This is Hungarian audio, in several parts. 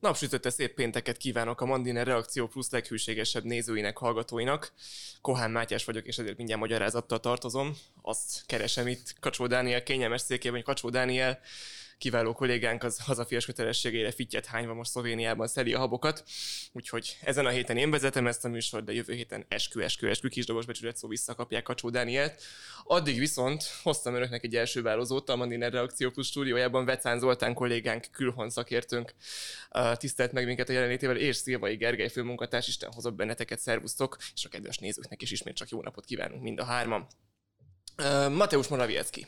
Napsütötte szép pénteket kívánok a Mandiner Reakció plusz leghűségesebb nézőinek, hallgatóinak. Kohán Mátyás vagyok, és ezért mindjárt magyarázattal tartozom. Azt keresem itt Kacsó Dániel kényelmes székében, hogy Kacsó Dániel kiváló kollégánk az hazafias kötelességére fittyet hányva most Szlovéniában szeli a habokat. Úgyhogy ezen a héten én vezetem ezt a műsort, de jövő héten eskü kisdobos becsület szó visszakapják Kacsó Dánielt. Addig viszont hoztam önöknek egy első változót a Mandiner Reakció Plus stúdiójában. Vecán Zoltán kollégánk, külhon szakértőnk tisztelt meg minket a jelenlétével, és Szilvai Gergely főmunkatárs. Isten hozott benneteket, szervusztok, és a kedves nézőknek is ismét csak jó napot kívánunk mind a hárman. Mateusz Morawiecki.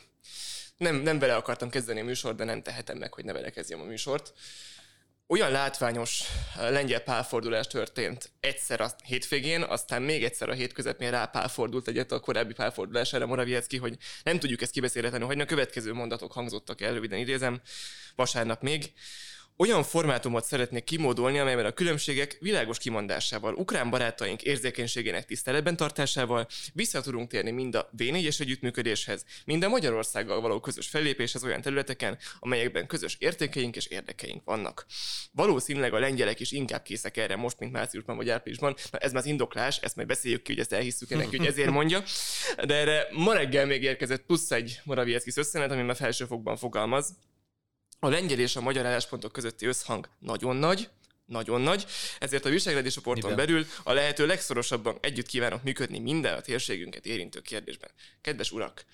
Nem vele akartam kezdeni a műsort, de nem tehetem meg, hogy ne vele kezdjem a műsort. Olyan látványos lengyel pálfordulás történt egyszer a hétvégén, aztán még egyszer a hétközepén rápálfordult egyet a korábbi pálfordulására Morawiecki, hogy nem tudjuk ezt kibeszélhetlenül hagyni. A következő mondatok hangzottak el, röviden idézem, vasárnap még. Olyan formátumot szeretnék kimódolni, amelyben a különbségek világos kimondásával, ukrán barátaink érzékenységének tiszteletben tartásával vissza tudunk térni mind a V4-es együttműködéshez, mind a Magyarországgal való közös fellépéshez olyan területeken, amelyekben közös értékeink és érdekeink vannak. Valószínűleg a lengyelek is inkább készek erre most, mint márciusban vagy áprilisban. Na, ez már az indoklás, ezt majd beszéljük ki, hogy ezt elhisszük ennek, hogy ezért mondja. De erre ma reggel még érkezett plusz egy Morawiecki szösszenet, ami már felsőfokban fogalmaz. A lengyel és a magyar álláspontok közötti összhang nagyon nagy, ezért a visegrádi csoporton belül a lehető legszorosabban együtt kívánok működni minden a térségünket érintő kérdésben. Kedves urak,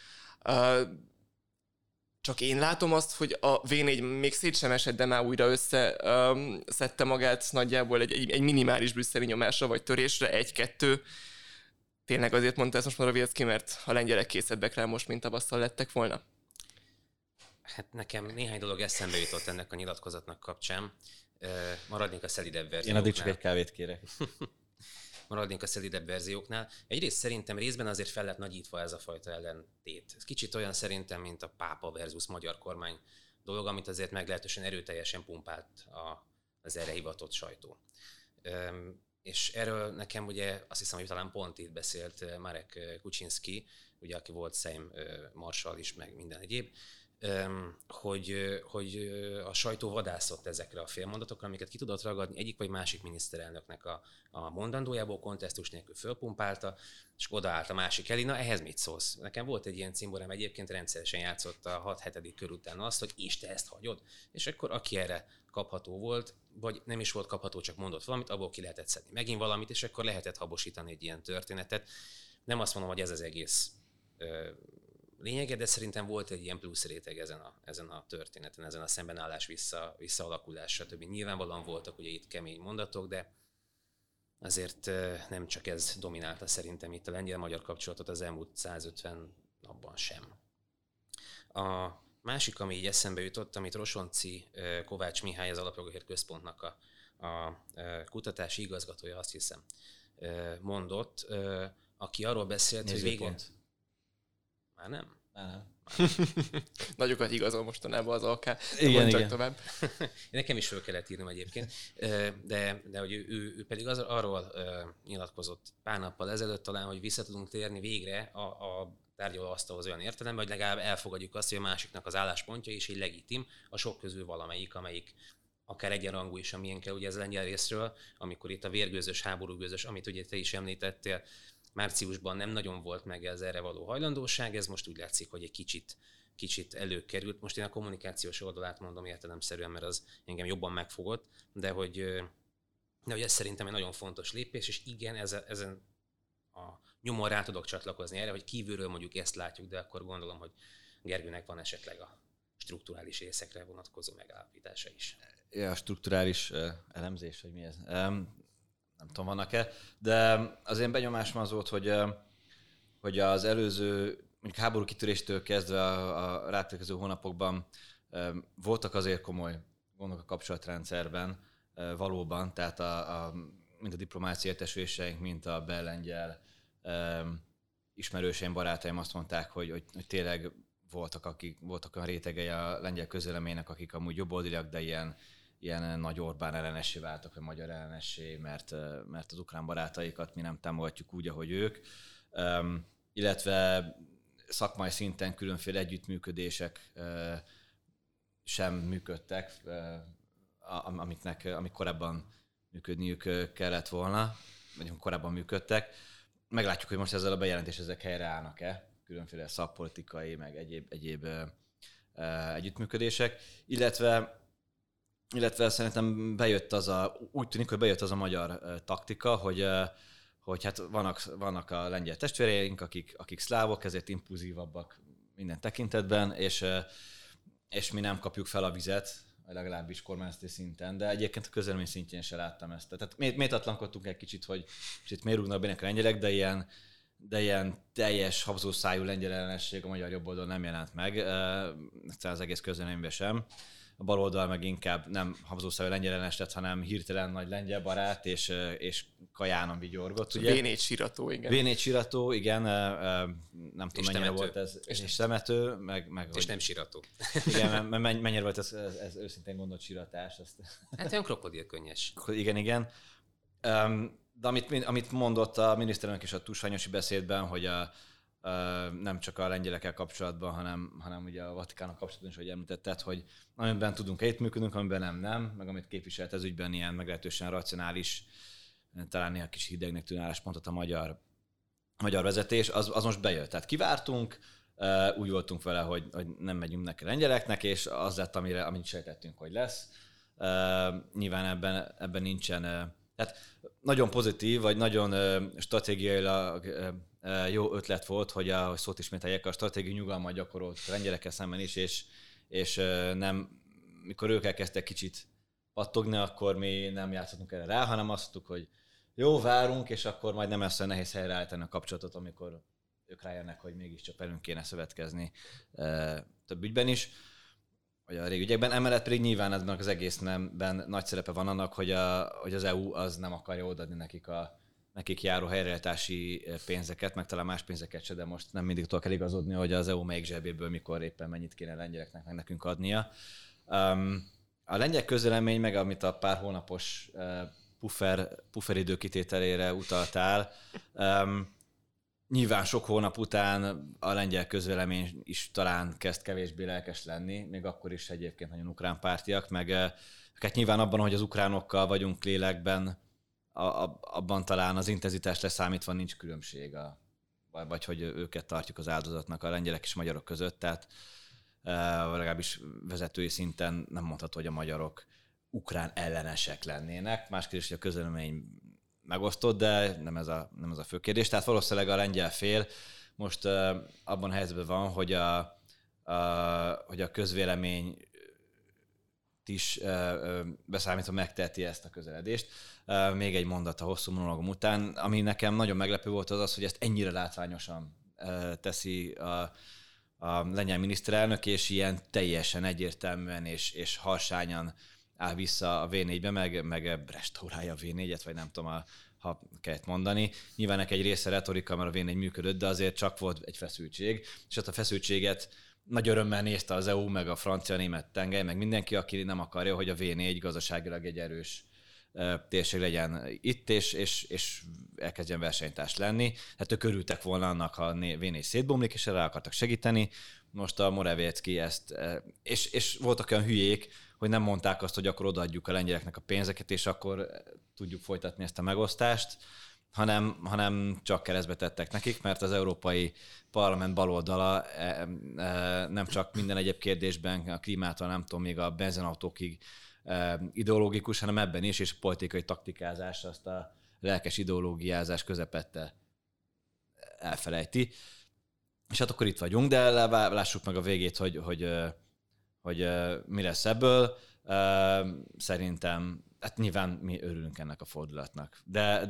csak én látom azt, hogy a V4 még szét sem esett, de már újra összeszedte magát nagyjából egy minimális brüsszeli nyomásra vagy törésre, egy-kettő. Tényleg azért mondta ezt most Morawiecki, mert a lengyelek készebbek rá most, mint tavasszal lettek volna? Hát nekem néhány dolog eszembe jutott ennek a nyilatkozatnak kapcsán. Maradnék a szelidebb verzióknál. Én addig csak egy kávét kérek. Maradnék a szelidebb verzióknál. Egyrészt szerintem részben azért fel lett nagyítva ez a fajta ellentét. Ez kicsit olyan szerintem, mint a pápa versus magyar kormány dolog, amit azért meglehetősen erőteljesen pumpált az erre hivatott sajtó. És erről nekem ugye azt hiszem, hogy talán pont itt beszélt Marek Kuczynszki, ugye aki volt Szejm marsall is, meg minden egyéb, hogy a sajtó vadászott ezekre a félmondatokra, amiket ki tudott ragadni egyik vagy másik miniszterelnöknek a mondandójából, kontesztus nélkül fölpumpálta, és odaállt a másik elé, na ehhez mit szólsz? Nekem volt egy ilyen cimborám, egyébként rendszeresen játszott a 6-7. kör után azt, hogy és te ezt hagyod? És akkor aki erre kapható volt, vagy nem is volt kapható, csak mondott valamit, abból ki lehetett szedni megint valamit, és akkor lehetett habosítani egy ilyen történetet. Nem azt mondom, hogy ez az egész lényege, de szerintem volt egy ilyen plusz réteg ezen a történeten, ezen a szembenállás, visszaalakulás, stb. Nyilvánvalóan voltak ugye itt kemény mondatok, de azért nem csak ez dominálta szerintem itt a lengyel-magyar kapcsolatot az elmúlt 150 napban sem. A másik, ami így eszembe jutott, amit Rosonci Kovács Mihály, az Alapjogokért Központnak a kutatási igazgatója, azt hiszem, mondott, aki arról beszélt, hogy pont. Már nem. Nagyokat igazol mostanában az alká. Igen. Tovább. Nekem is föl kellett írnom egyébként. De hogy ő pedig arról nyilatkozott pár nappal ezelőtt talán, hogy vissza tudunk térni végre a tárgyalóasztalhoz olyan értelemben, hogy legalább elfogadjuk azt, hogy a másiknak az álláspontja is így legitim, a sok közül valamelyik, amelyik akár egyenrangú is, amilyen kell, ugye ez lengyel részről, amikor itt a vérgőzös, háborúgőzös, amit ugye te is említettél, márciusban nem nagyon volt meg az erre való hajlandóság, ez most úgy látszik, hogy egy kicsit előkerült. Most én a kommunikációs oldalát mondom értelemszerűen, mert az engem jobban megfogott, de hogy ez szerintem egy nagyon fontos lépés, és igen, ezen a nyomon rá tudok csatlakozni erre, hogy kívülről mondjuk ezt látjuk, de akkor gondolom, hogy Gergőnek van esetleg a strukturális részekre vonatkozó megállapítása is. Ja, a strukturális elemzés, hogy mi ez? Nem tudom, vannak-e, de az én benyomásom az volt, hogy az előző, mondjuk háború kitöréstől kezdve a rákövetkező hónapokban voltak azért komoly gondok a kapcsolatrendszerben valóban, tehát mind a diplomáciai értesüléseink, mint a bellengyel ismerőseim, barátaim azt mondták, hogy tényleg voltak olyan rétegei a lengyel közvéleménynek, akik amúgy jobboldiak, de ilyen nagy Orbán ellenessé váltak, vagy magyar ellenessé, mert az ukrán barátaikat mi nem támogatjuk úgy, ahogy ők. Illetve szakmai szinten különféle együttműködések sem működtek amik korábban működniük kellett volna, vagy korábban működtek. Meglátjuk, hogy most ezzel a bejelentés ezek helyreállnak-e, különféle szakpolitikai, meg egyéb együttműködések, illetve szerintem úgy tűnik, hogy bejött az a magyar taktika, hogy hát vannak a lengyel testvéreink, akik szlávok, ezért impulzívabbak minden tekintetben, és mi nem kapjuk fel a vizet, legalábbis kormányzati szinten, de egyébként a közvélemény szintjén se láttam ezt. Tehát méltatlankodtunk egy kicsit, hogy miért rúgnak benne a lengyelek, de ilyen teljes habzószájú lengyel ellenesség a magyar jobb oldalon nem jelent meg, az egész közvéleményben sem. A bal oldal meg inkább nem habzószájú lengyel ellenes lett, hanem hirtelen nagy lengyel barát, és kajánon vigyorgott. V4 sírató, igen. Nem tudom, mennyire volt ez. És temető. És nem sírató. Igen, mennyire volt ez őszintén gondolt síratás. Hát olyan krokodilkönnyes. Igen. De amit mondott a miniszterelnök is a Tusványosi beszédben, hogy nem csak a lengyelekkel kapcsolatban, hanem ugye a Vatikánnal kapcsolatban is, hogy említetted, hogy amiben tudunk együttműködünk, amiben nem, meg amit képviselt ez ügyben ilyen meglehetősen racionális, talán néha kis hidegnek tűnő álláspontot a magyar vezetés, az most bejött. Tehát kivártunk, úgy voltunk vele, hogy nem megyünk neki a lengyeleknek, és az lett, amit sejtettünk, hogy lesz. Nyilván ebben nincsen... Tehát nagyon pozitív, vagy nagyon stratégiailag jó ötlet volt, hogy ahogy szót ismételjek, a stratégiai nyugalmat gyakorolt a lengyelekkel szemben is, és nem, mikor ők elkezdtek kicsit pattogni, akkor mi nem játszottunk erre rá, hanem azt tudtuk, hogy jó, várunk, és akkor majd nem lesz olyan nehéz helyreállítani a kapcsolatot, amikor ők rájönnek, hogy mégiscsak velünk kéne szövetkezni több ügyben is, vagy a régi ügyekben. Emellett pedig nyilván ebben az egészben nagy szerepe van annak, hogy az EU az nem akarja odaadni nekik járó helyreállítási pénzeket, meg talán más pénzeket se, de most nem mindig tudok eligazodni, hogy az EU melyik zsebéből mikor éppen mennyit kéne lengyeleknek meg nekünk adnia. A lengyel közvélemény, meg amit a pár hónapos pufferidő kitételére utaltál, nyilván sok hónap után a lengyel közvélemény is talán kezd kevésbé lelkes lenni, még akkor is egyébként nagyon ukrán pártiak, meg hát nyilván abban, hogy az ukránokkal vagyunk lélekben, abban talán az intenzitás leszámítva nincs különbség, vagy hogy őket tartjuk az áldozatnak a lengyelek és magyarok között, tehát legalábbis vezetői szinten nem mondható, hogy a magyarok ukrán ellenesek lennének. Más kérdés, hogy a közvélemény megosztott, de nem ez a fő kérdés. Tehát valószínűleg a lengyel fél most abban a helyzetben van, hogy a közvélemény is beszámítva megteheti ezt a közeledést. Még egy mondat a hosszú monológom után, ami nekem nagyon meglepő volt az, hogy ezt ennyire látványosan teszi a lengyel miniszterelnök, és ilyen teljesen egyértelműen és harsányan áll vissza a V4-be, meg restaurálja a V4-et, vagy nem tudom, ha kellett mondani. Nyilván egy része retorika, mert a V4 működött, de azért csak volt egy feszültség, és ott a feszültséget nagy örömmel nézte az EU, meg a francia, német tengely, meg mindenki, aki nem akarja, hogy a V4 gazdaságilag egy erős térség legyen itt, és elkezdjen versenytárs lenni. Hát ők örültek volna annak, ha a V4 szétbomlik, és erre akartak segíteni. Most a Morawiecki ezt... És voltak olyan hülyék, hogy nem mondták azt, hogy akkor odaadjuk a lengyeleknek a pénzeket, és akkor tudjuk folytatni ezt a megosztást, hanem csak keresztbe tettek nekik, mert az Európai Parlament baloldala nem csak minden egyéb kérdésben, a klímától nem tudom, még a benzinautókig ideológikus, hanem ebben is, és a politikai taktikázás azt a lelkes ideológiázás közepette elfelejti. És hát akkor itt vagyunk, de lássuk meg a végét, hogy mi lesz ebből. Szerintem, hát nyilván mi örülünk ennek a fordulatnak. De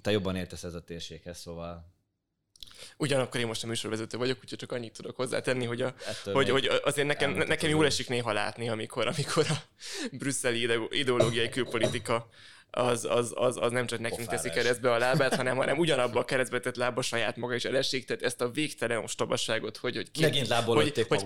te jobban értesz ez a térséghez, szóval... Ugyanakkor én most a műsorvezető vagyok, úgyhogy csak annyit tudok hozzátenni, hogy azért nekem jól esik néha látni, amikor a brüsszeli ideológiai külpolitika az nem csak nekünk teszi keresztbe a lábát, hanem ugyanabba a keresztbe tett lába saját maga is elesik, tehát ezt a végtelen ostobaságot, hogy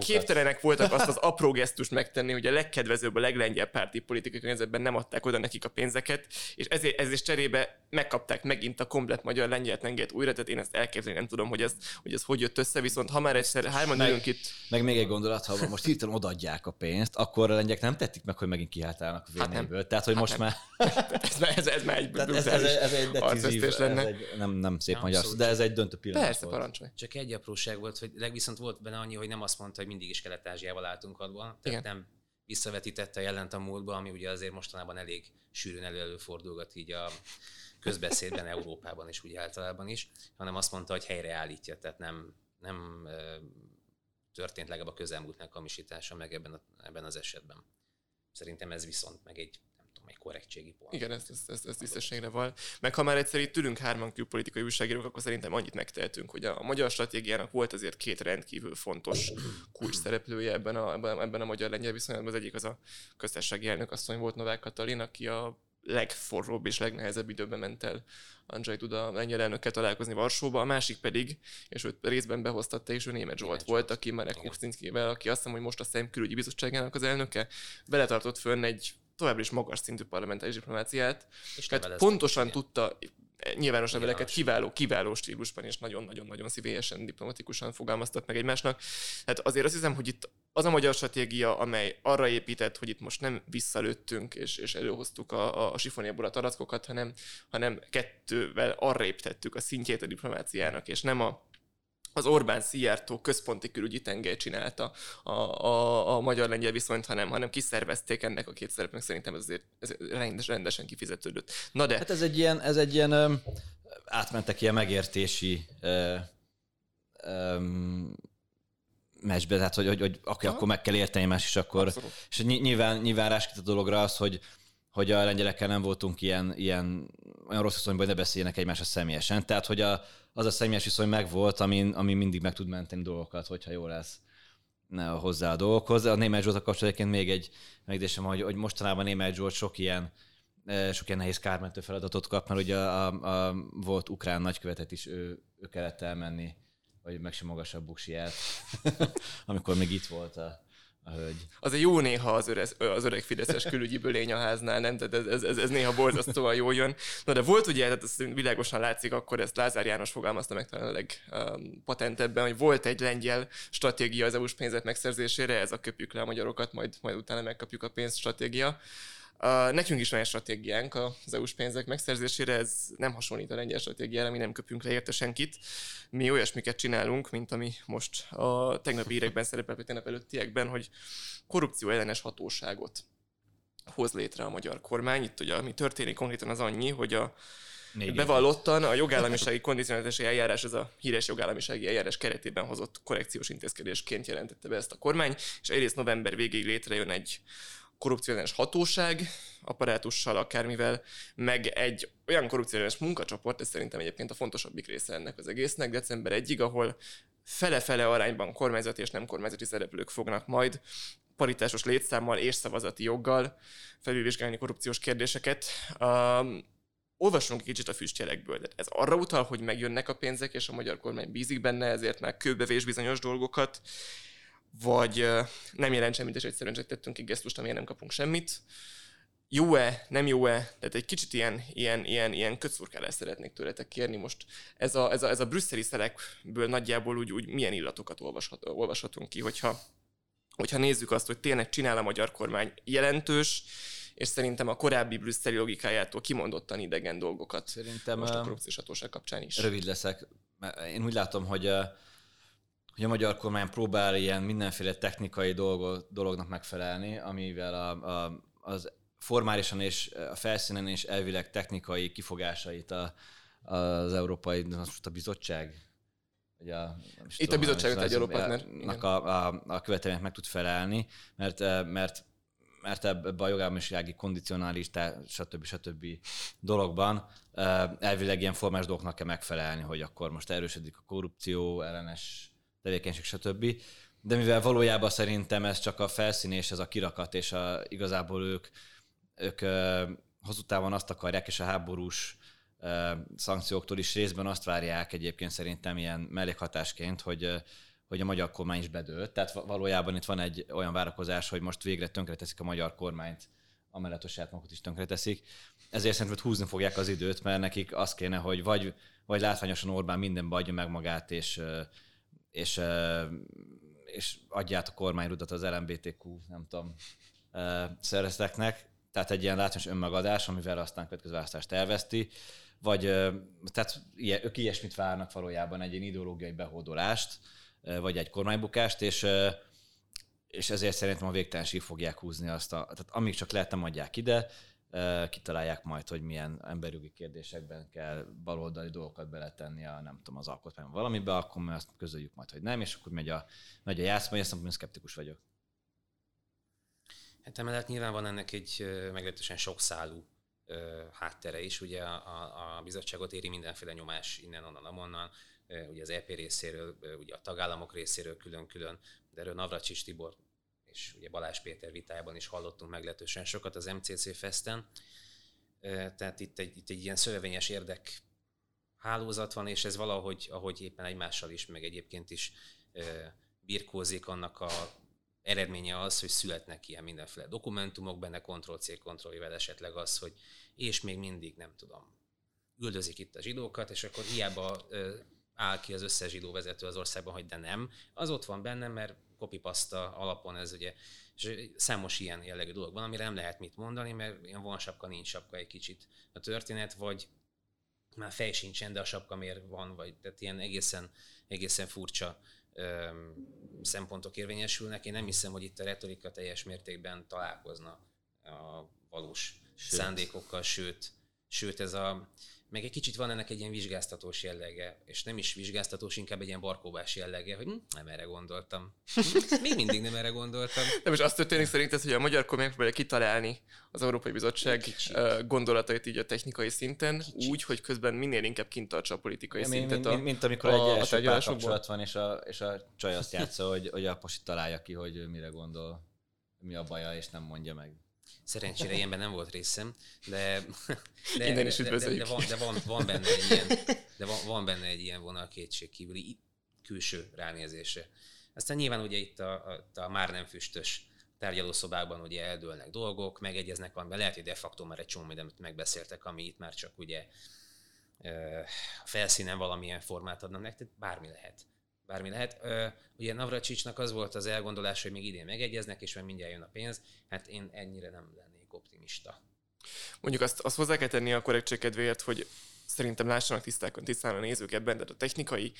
képtelenek voltak azt az apró gesztust megtenni, hogy a legkedvezőbb, a leglengyel párti politikai környezetben nem adták oda nekik a pénzeket, és ezért cserébe megkapták megint a komplet magyar lengyelt tengelyt újra, tehát én ezt elképzelni nem tudom, hogy ez hogy jött össze, viszont ha már egyszer hárman ülünk itt... Meg még egy gondolat, ha most hirtelen odaadják a pénzt, akkor a lengyek nem tették meg, hogy megint kiáltálnak a vénéből. Tehát, hogy most már... Ez már egy arcvesztés lenne. Nem szép magyar, de ez egy döntő pillanat. Persze, parancsolj. Csak egy apróság volt, hogy viszont volt benne annyi, hogy nem azt mondta, hogy mindig is Kelet-Ázsiával álltunk adban, tehát nem visszavetítette a jelent a múltba, ami ugye azért mostanában elég sűrűn előfordulgat így a közbeszédben Európában és úgy általában is, hanem azt mondta, hogy helyreállítja, tehát nem történt legalább a közelmúltnak hamisítása meg ebben az esetben. Szerintem ez viszont meg egy egy korrektségi pont. Igen, ez tisztességre val. Meg ha már egyszer itt ülünk hárman külpolitikai újságírók, akkor szerintem annyit megtehetünk, hogy a magyar stratégiának volt azért két rendkívül fontos kulcs szereplője ebben a magyar-lengyel viszonylatban. Az egyik az a köztársasági elnök asszony volt, Novák Katalin, aki a legforróbb és legnehezebb időben ment el Andrzej Duda lengyel elnökkel találkozni Varsóba, a másik pedig, és őt részben behoztatta, és ő Németh Zsolt volt, aki Marek Kuczynszkivel, aki azt hiszem, hogy most a Szem Külügyi Bizottságának az elnöke, beletartott fönn egy továbbra is magas szintű parlamentális diplomáciát. Tehát pontosan tudta nyilvános leveleket kiváló stílusban, és nagyon-nagyon-nagyon szívélyesen, diplomatikusan fogalmaztak meg egymásnak. Tehát azért azt hiszem, hogy itt az a magyar stratégia, amely arra épített, hogy itt most nem visszalőttünk, és előhoztuk a sifonjából a tarackokat, hanem kettővel arra építettük a szintjét a diplomáciának, és nem az Orbán Szijjártó központi külügyi tengely csinálta a magyar-lengyel viszonyt, hanem kiszervezték ennek a két szerepnek, szerintem ez rendesen kifizetődött. Na de... Hát ez egy ilyen átmentek ilyen megértési meccsbe, tehát hogy akkor meg kell érteni más is, akkor... Abszolút. És nyilván ráskít a dologra az, hogy a lengyelekkel nem voltunk ilyen olyan rossz viszonyban, hogy ne beszéljenek egymásra személyesen. Tehát, hogy az a személyes viszony megvolt, ami mindig meg tud menteni dolgokat, hogyha jól lesz hozzá a dolgokhoz. A Németh Zsolt kapcsolatban még egy megdésem, hogy mostanában Németh Zsolt sok ilyen nehéz kármentő feladatot kap, mert ugye a volt ukrán nagykövetet is ő kellett elmenni, vagy meg sem magasabb buksiját, amikor még itt volt Azért jó néha az öreg fideszes külügyi bölény a háznál, nem? Tehát ez néha borzasztóan jól jön. Na de volt ugye, tehát ez világosan látszik, akkor ezt Lázár János fogalmazta meg talán a legpatentebben, hogy volt egy lengyel stratégia az EU-s pénzek megszerzésére, ez a köpjük le a magyarokat, majd utána megkapjuk a pénzt stratégia. Nekünk is van egy stratégiánk az EU-s pénzek megszerzésére, ez nem hasonlít a lengyel stratégiára, mi nem köpünk le érte senkit. Mi olyasmiket csinálunk, mint ami most a tegnapi hírekben szerepelt, tegnap előttiekben, hogy korrupció ellenes hatóságot hoz létre a magyar kormány. Itt ugye, ami történik konkrétan az annyi, hogy bevallottan a jogállamisági kondicionalitási eljárás, ez a híres jogállamisági eljárás keretében hozott korrekciós intézkedésként jelentette be ezt a kormány, és egyrészt november végéig létrejön egy korrupciós hatóság, apparátussal, akármivel, meg egy olyan korrupciós munkacsoport, ez szerintem egyébként a fontosabbik része ennek az egésznek, december 1-ig, ahol fele-fele arányban kormányzati és nem kormányzati szereplők fognak majd paritásos létszámmal és szavazati joggal felülvizsgálni korrupciós kérdéseket. Olvassunk kicsit a füstjelekből, de ez arra utal, hogy megjönnek a pénzek, és a magyar kormány bízik benne, ezért már kőbevés bizonyos dolgokat, vagy nem jelent semmit, és egyszerűen csak tettünk egy gesztust, amilyen nem kapunk semmit. Jó-e, nem jó-e? Tehát egy kicsit ilyen kötszurkálást szeretnék tőletek kérni most. Ez a brüsszeli szelekből nagyjából úgy milyen illatokat olvashatunk ki, hogyha nézzük azt, hogy tényleg csinál a magyar kormány jelentős, és szerintem a korábbi brüsszeli logikájától kimondottan idegen dolgokat. Szerintem most a korrupciós hatóság kapcsán is. Rövid leszek. Én úgy látom, hogy a magyar kormány próbál ilyen mindenféle technikai dolognak megfelelni, amivel az formálisan és a felszínen és elvileg technikai kifogásait az Európai Bizottság, ugye, itt a bizottság egy európartnernek a követelmények meg tud felelni, mert ebben a jogállamisági kondicionálistá, stb. Dologban elvileg ilyen formális dolgoknak kell megfelelni, hogy akkor most erősödik a korrupció ellenes tevékenység, stb. De mivel valójában szerintem ez csak a felszín és ez a kirakat, és igazából ők hosszú távon azt akarják, és a háborús szankcióktól is részben azt várják egyébként szerintem ilyen mellékhatásként, hogy a magyar kormány is bedőlt. Tehát valójában itt van egy olyan várakozás, hogy most végre tönkreteszik a magyar kormányt, amellett a saját magukat is tönkreteszik. Ezért szerintem húzni fogják az időt, mert nekik az kéne, hogy vagy látványosan Orbán mindenbe adja meg magát, és adja át a kormányrudat az LMBTQ, nem tudom, szervezeteknek. Tehát egy ilyen látványos önmagadás, amivel aztán következő választást elveszti. Vagy tehát ők ilyesmit várnak valójában, egy ideológiai behódolást, vagy egy kormánybukást, és ezért szerintem a végtelenség fogják húzni azt tehát amíg csak lehet, nem adják ide, kitalálják majd, hogy milyen emberjogi kérdésekben kell baloldali dolgokat beletenni az alkotmányban valamibe, akkor mi azt közöljük majd, hogy nem, és akkor megy a játszma, és aztán szkeptikus vagyok. Hát emellett nyilván van ennek egy meglehetősen sokszállú háttere is. Ugye a bizottságot éri mindenféle nyomás innen, onnan, amonnan. Ugye az EP részéről, ugye a tagállamok részéről külön-külön, de erről Navracsis Tibor és ugye Balázs Péter vitájában is hallottunk meglehetősen sokat az MCC Festen. Tehát itt egy ilyen szövevényes érdek hálózat van, és ez valahogy, ahogy éppen egymással is, meg egyébként is birkózik, annak a eredménye az, hogy születnek ilyen mindenféle dokumentumok, benne Ctrl-C, Ctrl-V-vel esetleg az, hogy és még mindig, nem tudom, üldözik itt a zsidókat, és akkor hiába áll ki az összes zsidó vezető az országban, hogy de nem. Az ott van benne, mert copy-pasta alapon ez ugye, és számos ilyen jellegű dolog van, amire nem lehet mit mondani, mert ilyen van sapka, nincs sapka egy kicsit a történet, vagy már fej sincsen, de a sapka miért van, vagy tehát ilyen egészen furcsa szempontok érvényesülnek. Én nem hiszem, hogy itt a retorika teljes mértékben találkozna a valós szándékokkal, sőt ez a... Meg egy kicsit van ennek egy ilyen vizsgáztatós jellege, és nem is vizsgáztatós, inkább egy ilyen barkóbás jellege, hogy nem erre gondoltam. Még mindig nem erre gondoltam. De most azt történik szerinted, hogy a magyar kormány próbálja kitalálni az Európai Bizottság gondolatait így a technikai szinten, úgy, hogy közben minél inkább kint tartsa a politikai szintet a mint amikor egy első párkapcsolat van, és a csaj azt játsza, hogy a pasi találja ki, hogy mire gondol, mi a baja, és nem mondja meg. Szerencsére ilyenben nem volt részem, de van benne egy ilyen vonal kétségkívüli külső ránézése. Aztán nyilván ugye itt a már nem füstös tárgyalószobában ugye eldőlnek dolgok, megegyeznek valamiben, lehet, hogy de facto már egy csomó mindent megbeszéltek, ami itt már csak ugye a felszínen valamilyen formát adnak nektek, bármi lehet. Ugye Navracsicsnak az volt az elgondolás, hogy még idén megegyeznek, és már mindjárt jön a pénz. Hát én ennyire nem lennék optimista. Mondjuk azt hozzá kell tenni a korrektség kedvéért, hogy szerintem lássanak tisztán a nézők ebben, tehát a technikai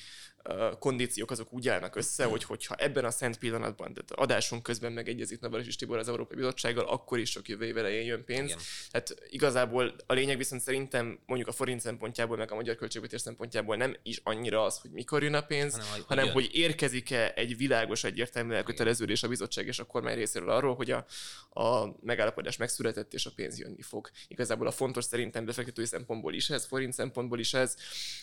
kondíciók azok úgy állnak össze, hogyha ebben a szent pillanatban, tehát adásunk közben megegyezik Navracsis Tibor az Európai Bizottsággal, akkor is sok jövő év elején jön pénz. Igen. Hát igazából a lényeg viszont szerintem mondjuk a forint szempontjából, meg a magyar költségvetés szempontjából nem is annyira az, hogy mikor jön a pénz, hanem hogy érkezik-e egy világos, egyértelmű elköteleződés a bizottság és a kormány részéről arról, hogy a megállapodás megszületett és a pénz jönni fog. Igazából a fontos szerintem befektetői szempontból is ez, forint szempontból is ez,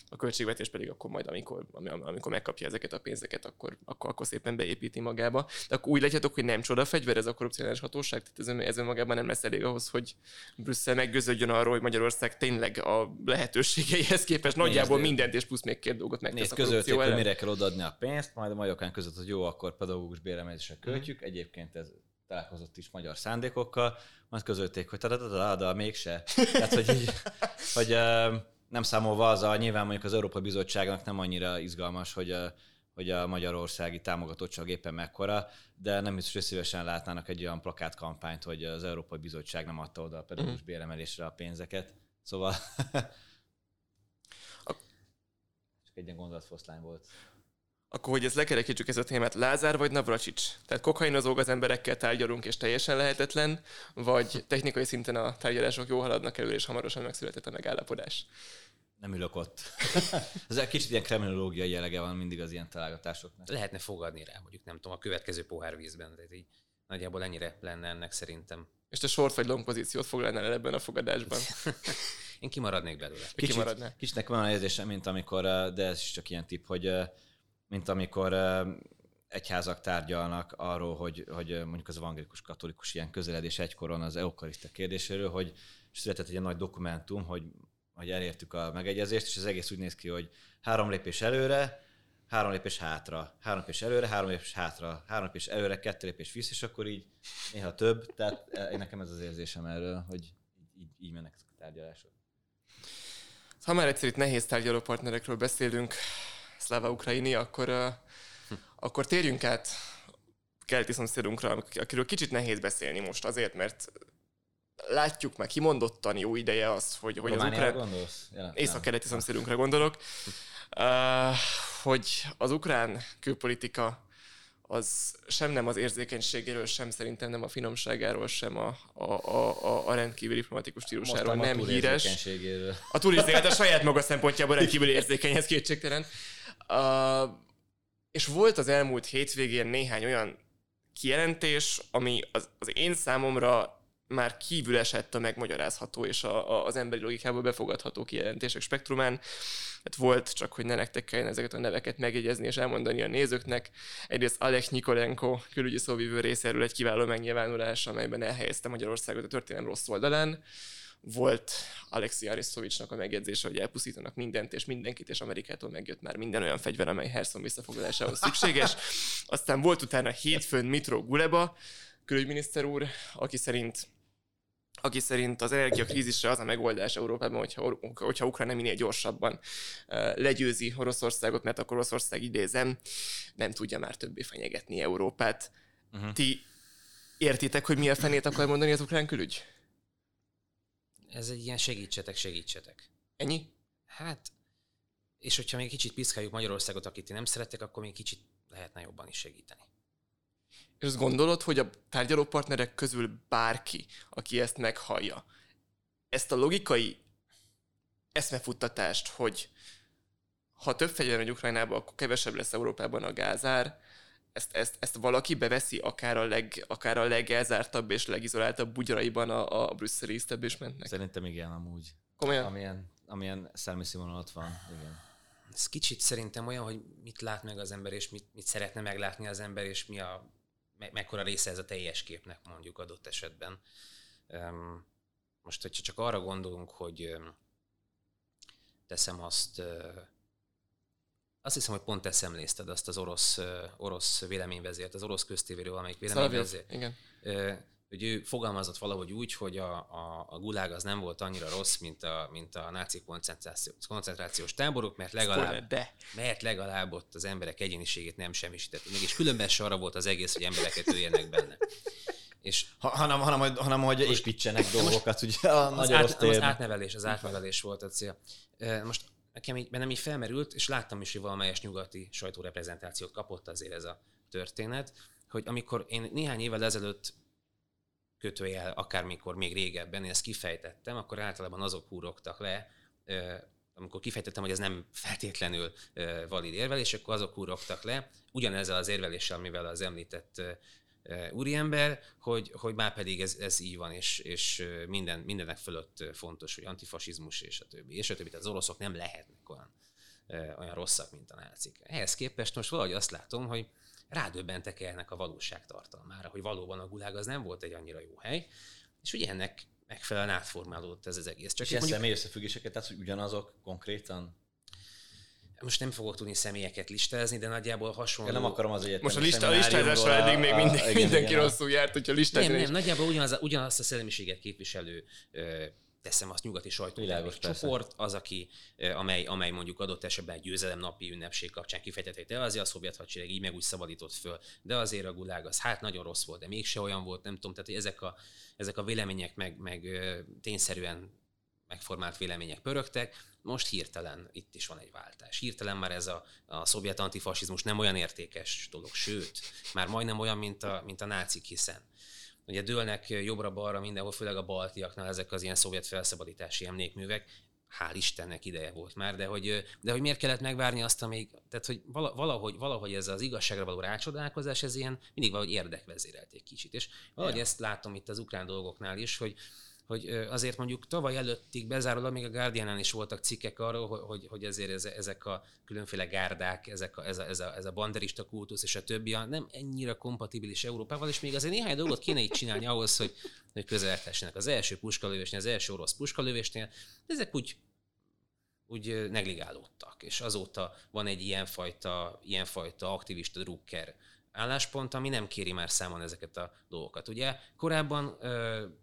a költségvetés pedig akkor majd, amikor megkapja ezeket a pénzeket, akkor szépen beépíti magába. De akkor úgy látjátok, hogy nem csodafegyver ez a korrupciós hatóság, tehát ez önmagában nem lesz elég ahhoz, hogy Brüsszel meggyőződjön arról, hogy Magyarország tényleg a lehetőségeihez képest nagyjából mindent és plusz még két dolgot megtesz a korrupció ellen. Mire kell odaadni a pénzt, majd a majorkán között, hogy jó, akkor pedagógus béremelésre költjük, egyébként ez találkozott is magyar szándékokkal, majd közölték, hogy mégse. Tehát, hogy nem számolva azzal, nyilván mondjuk az Európai Bizottságnak nem annyira izgalmas, hogy a magyarországi támogatottság éppen mekkora, de nem biztos, hogy szívesen látnának egy olyan plakátkampányt, hogy az Európai Bizottság nem adta oda a pedagógus béremelésre a pénzeket. Szóval csak egy ilyen gondolatfoszlány volt. Akkor, hogy ezt lekerekítsük ezt a témát, Lázár vagy Navracsics? Tehát kokainozógat emberekkel tárgyalunk, és teljesen lehetetlen, vagy technikai szinten a tárgyalások jól haladnak előre, és hamarosan megszületett a megállapodás? Nem ülök ott. Ez egy kicsit ilyen kriminologiai jellege van mindig az ilyen találgatásoknak. Lehetne fogadni rá, mondjuk nem tudom, a következő pohárvízben, tehát így nagyjából ennyire lenne ennek szerintem. És te sort vagy long pozíciót foglalnál el ebben a fogadásban? Én kimaradnék belőle. Kicsit nekem van az érzésem, mint amikor, de ez is csak ilyen tipp, hogy mint amikor egyházak tárgyalnak arról, hogy mondjuk az evangélikus katolikus ilyen közeledés egykoron az eukarista kérdéséről, hogy született egy nagy dokumentum, hogy elértük a megegyezést, és az egész úgy néz ki, hogy 3 lépés előre, 3 lépés hátra, 3 lépés előre, 3 lépés hátra, 3 lépés előre, 2 lépés vissza, és akkor így néha több. Tehát nekem ez az érzésem erről, hogy így mennek ezek a tárgyalások. Ha már egyszer itt nehéz tárgyaló partnerekről beszélünk, Szláva Ukrajini, akkor térjünk át keleti szomszédunkra, akiről kicsit nehéz beszélni most azért, mert látjuk meg kimondottan jó ideje az, hogy az ukrán... Észak-keleti szomszédunkra gondolok, hogy az ukrán külpolitika az sem nem az érzékenységéről, sem szerintem nem a finomságáról, sem a rendkívül diplomatikus stílusáról nem híres. A túlérzékenységéről. A saját maga szempontjából rendkívül érzékeny, ez kétségtelen. És volt az elmúlt hétvégén néhány olyan kijelentés, ami az én számomra már kívül esett a megmagyarázható és az emberi logikából befogadható kijelentések spektrumán. Hát volt, csak hogy ne nektek kelljen ezeket a neveket megjegyezni és elmondani a nézőknek. Egyrészt Alek Nikolenko külügyi szóvivő részéről egy kiváló megnyilvánulás, amelyben elhelyezte Magyarországot a történelem rossz oldalán. Volt Alexi Arisztovicsnak a megjegyzése, hogy elpusztítanak mindent és mindenkit, és Amerikától megjött már minden olyan fegyver, amely Herszon visszafoglalásához szükséges. Aztán volt utána hétfőn Mitró Guleba, külügyminiszter úr, aki szerint az energiakrízisre az a megoldás Európában, hogyha Ukrajna minél gyorsabban legyőzi Oroszországot, mert akkor Oroszország, idézem, nem tudja már többé fenyegetni Európát. Uh-huh. Ti értitek, hogy mi a fenét akar mondani az ukrán külügy? Ez egy ilyen segítsetek. Ennyi? Hát, és hogyha még kicsit piszkáljuk Magyarországot, akit ti nem szerettek, akkor még kicsit lehetne jobban is segíteni. És azt gondolod, hogy a tárgyalópartnerek közül bárki, aki ezt meghallja, ezt a logikai eszmefuttatást, hogy ha több fegyver megy Ukrajnába, akkor kevesebb lesz Európában a gázár, ezt valaki beveszi akár akár a legelzártabb és legizoláltabb bugyraiban a brüsszeli establishmentnek? Szerintem igen, amúgy. Komolyan? Amilyen szellemi színvonalat van, igen. Ez kicsit szerintem olyan, hogy mit lát meg az ember, és mit szeretne meglátni az ember, és mekkora része ez a teljes képnek mondjuk adott esetben. Most, hogyha csak arra gondolunk, hogy teszem azt hiszem, hogy pont eszemlézted azt az orosz véleményvezért, az orosz köztévéről valamelyik véleményvezért. Igen. Hogy ő fogalmazott valahogy úgy, hogy a gulág az nem volt annyira rossz, mint a náci koncentrációs táborok, mert legalább ott az emberek egyéniségét nem semmisített. Mégis különben se arra volt az egész, hogy embereket öljenek benne. És hanem hogy építsenek dolgokat, ugye a nagy orosz térben. Az átnevelés volt a cél. Most nekem így bennem így felmerült, és láttam is, hogy valamelyes nyugati sajtóreprezentációt kapott azért ez a történet, hogy amikor én néhány évvel ezelőtt kötőjel, akármikor még régebben, én ezt kifejtettem, akkor általában azok húrogtak le, amikor kifejtettem, hogy ez nem feltétlenül valid érvelés, akkor azok húrogtak le, ugyanezzel az érveléssel, amivel az említett úriember, hogy már pedig ez így van, és mindenek fölött fontos, hogy antifasizmus, és a többi. És a többi, tehát az oroszok nem lehetnek olyan rosszak, mint a nácik. Ehhez képest most valahogy azt látom, hogy rádöbbentek ennek a valóság tartalmára, hogy valóban a gulág az nem volt egy annyira jó hely, és ugye ennek megfelelően átformálódott ez az egész. Csak és ilyen személy összefüggéseket tehát, hogy ugyanazok konkrétan? Most nem fogok tudni személyeket listázni, de nagyjából hasonló... Én nem akarom az egyetemes. Most a listázásra eddig még mindenki rosszul járt, hogyha listázni... Nem, nagyjából ugyanazt a szellemiséget képviselő... teszem azt nyugati sajtóvilágos csoport, az, aki, amely mondjuk adott esetben egy győzelem napi ünnepség kapcsán kifejtett, hogy de azért a szovjet hadsereg így meg úgy szabadított föl, de azért a gulág az hát nagyon rossz volt, de mégse olyan volt, nem tudom, tehát hogy ezek a vélemények meg tényszerűen megformált vélemények pörögtek, most hirtelen itt is van egy váltás. Hirtelen már ez a szovjet antifasizmus nem olyan értékes dolog, sőt, már majdnem olyan, mint a nácik, hiszen ugye dőlnek jobbra-balra mindenhol, főleg a baltiaknál ezek az ilyen szovjet felszabadítási emlékművek. Hál' Istennek ideje volt már, de hogy miért kellett megvárni azt, amíg... Tehát, hogy valahogy ez az igazságra való rácsodálkozás, ez ilyen mindig valahogy érdekvezérelt egy kicsit. És valahogy ezt látom itt az ukrán dolgoknál is, hogy hogy azért mondjuk tavaly előttig bezárólag még a Guardianán is voltak cikkek arról, hogy ezért ezek a különféle gárdák, ez a banderista kultusz és a többi nem ennyire kompatibilis Európával, és még azért néhány dolgot kéne itt csinálni ahhoz, hogy közelethessenek. Az első puskalövésnél, az első orosz puskalövésnél, ezek úgy negligálódtak, és azóta van egy ilyenfajta aktivista drukker álláspont, ami nem kéri már számon ezeket a dolgokat. Ugye korábban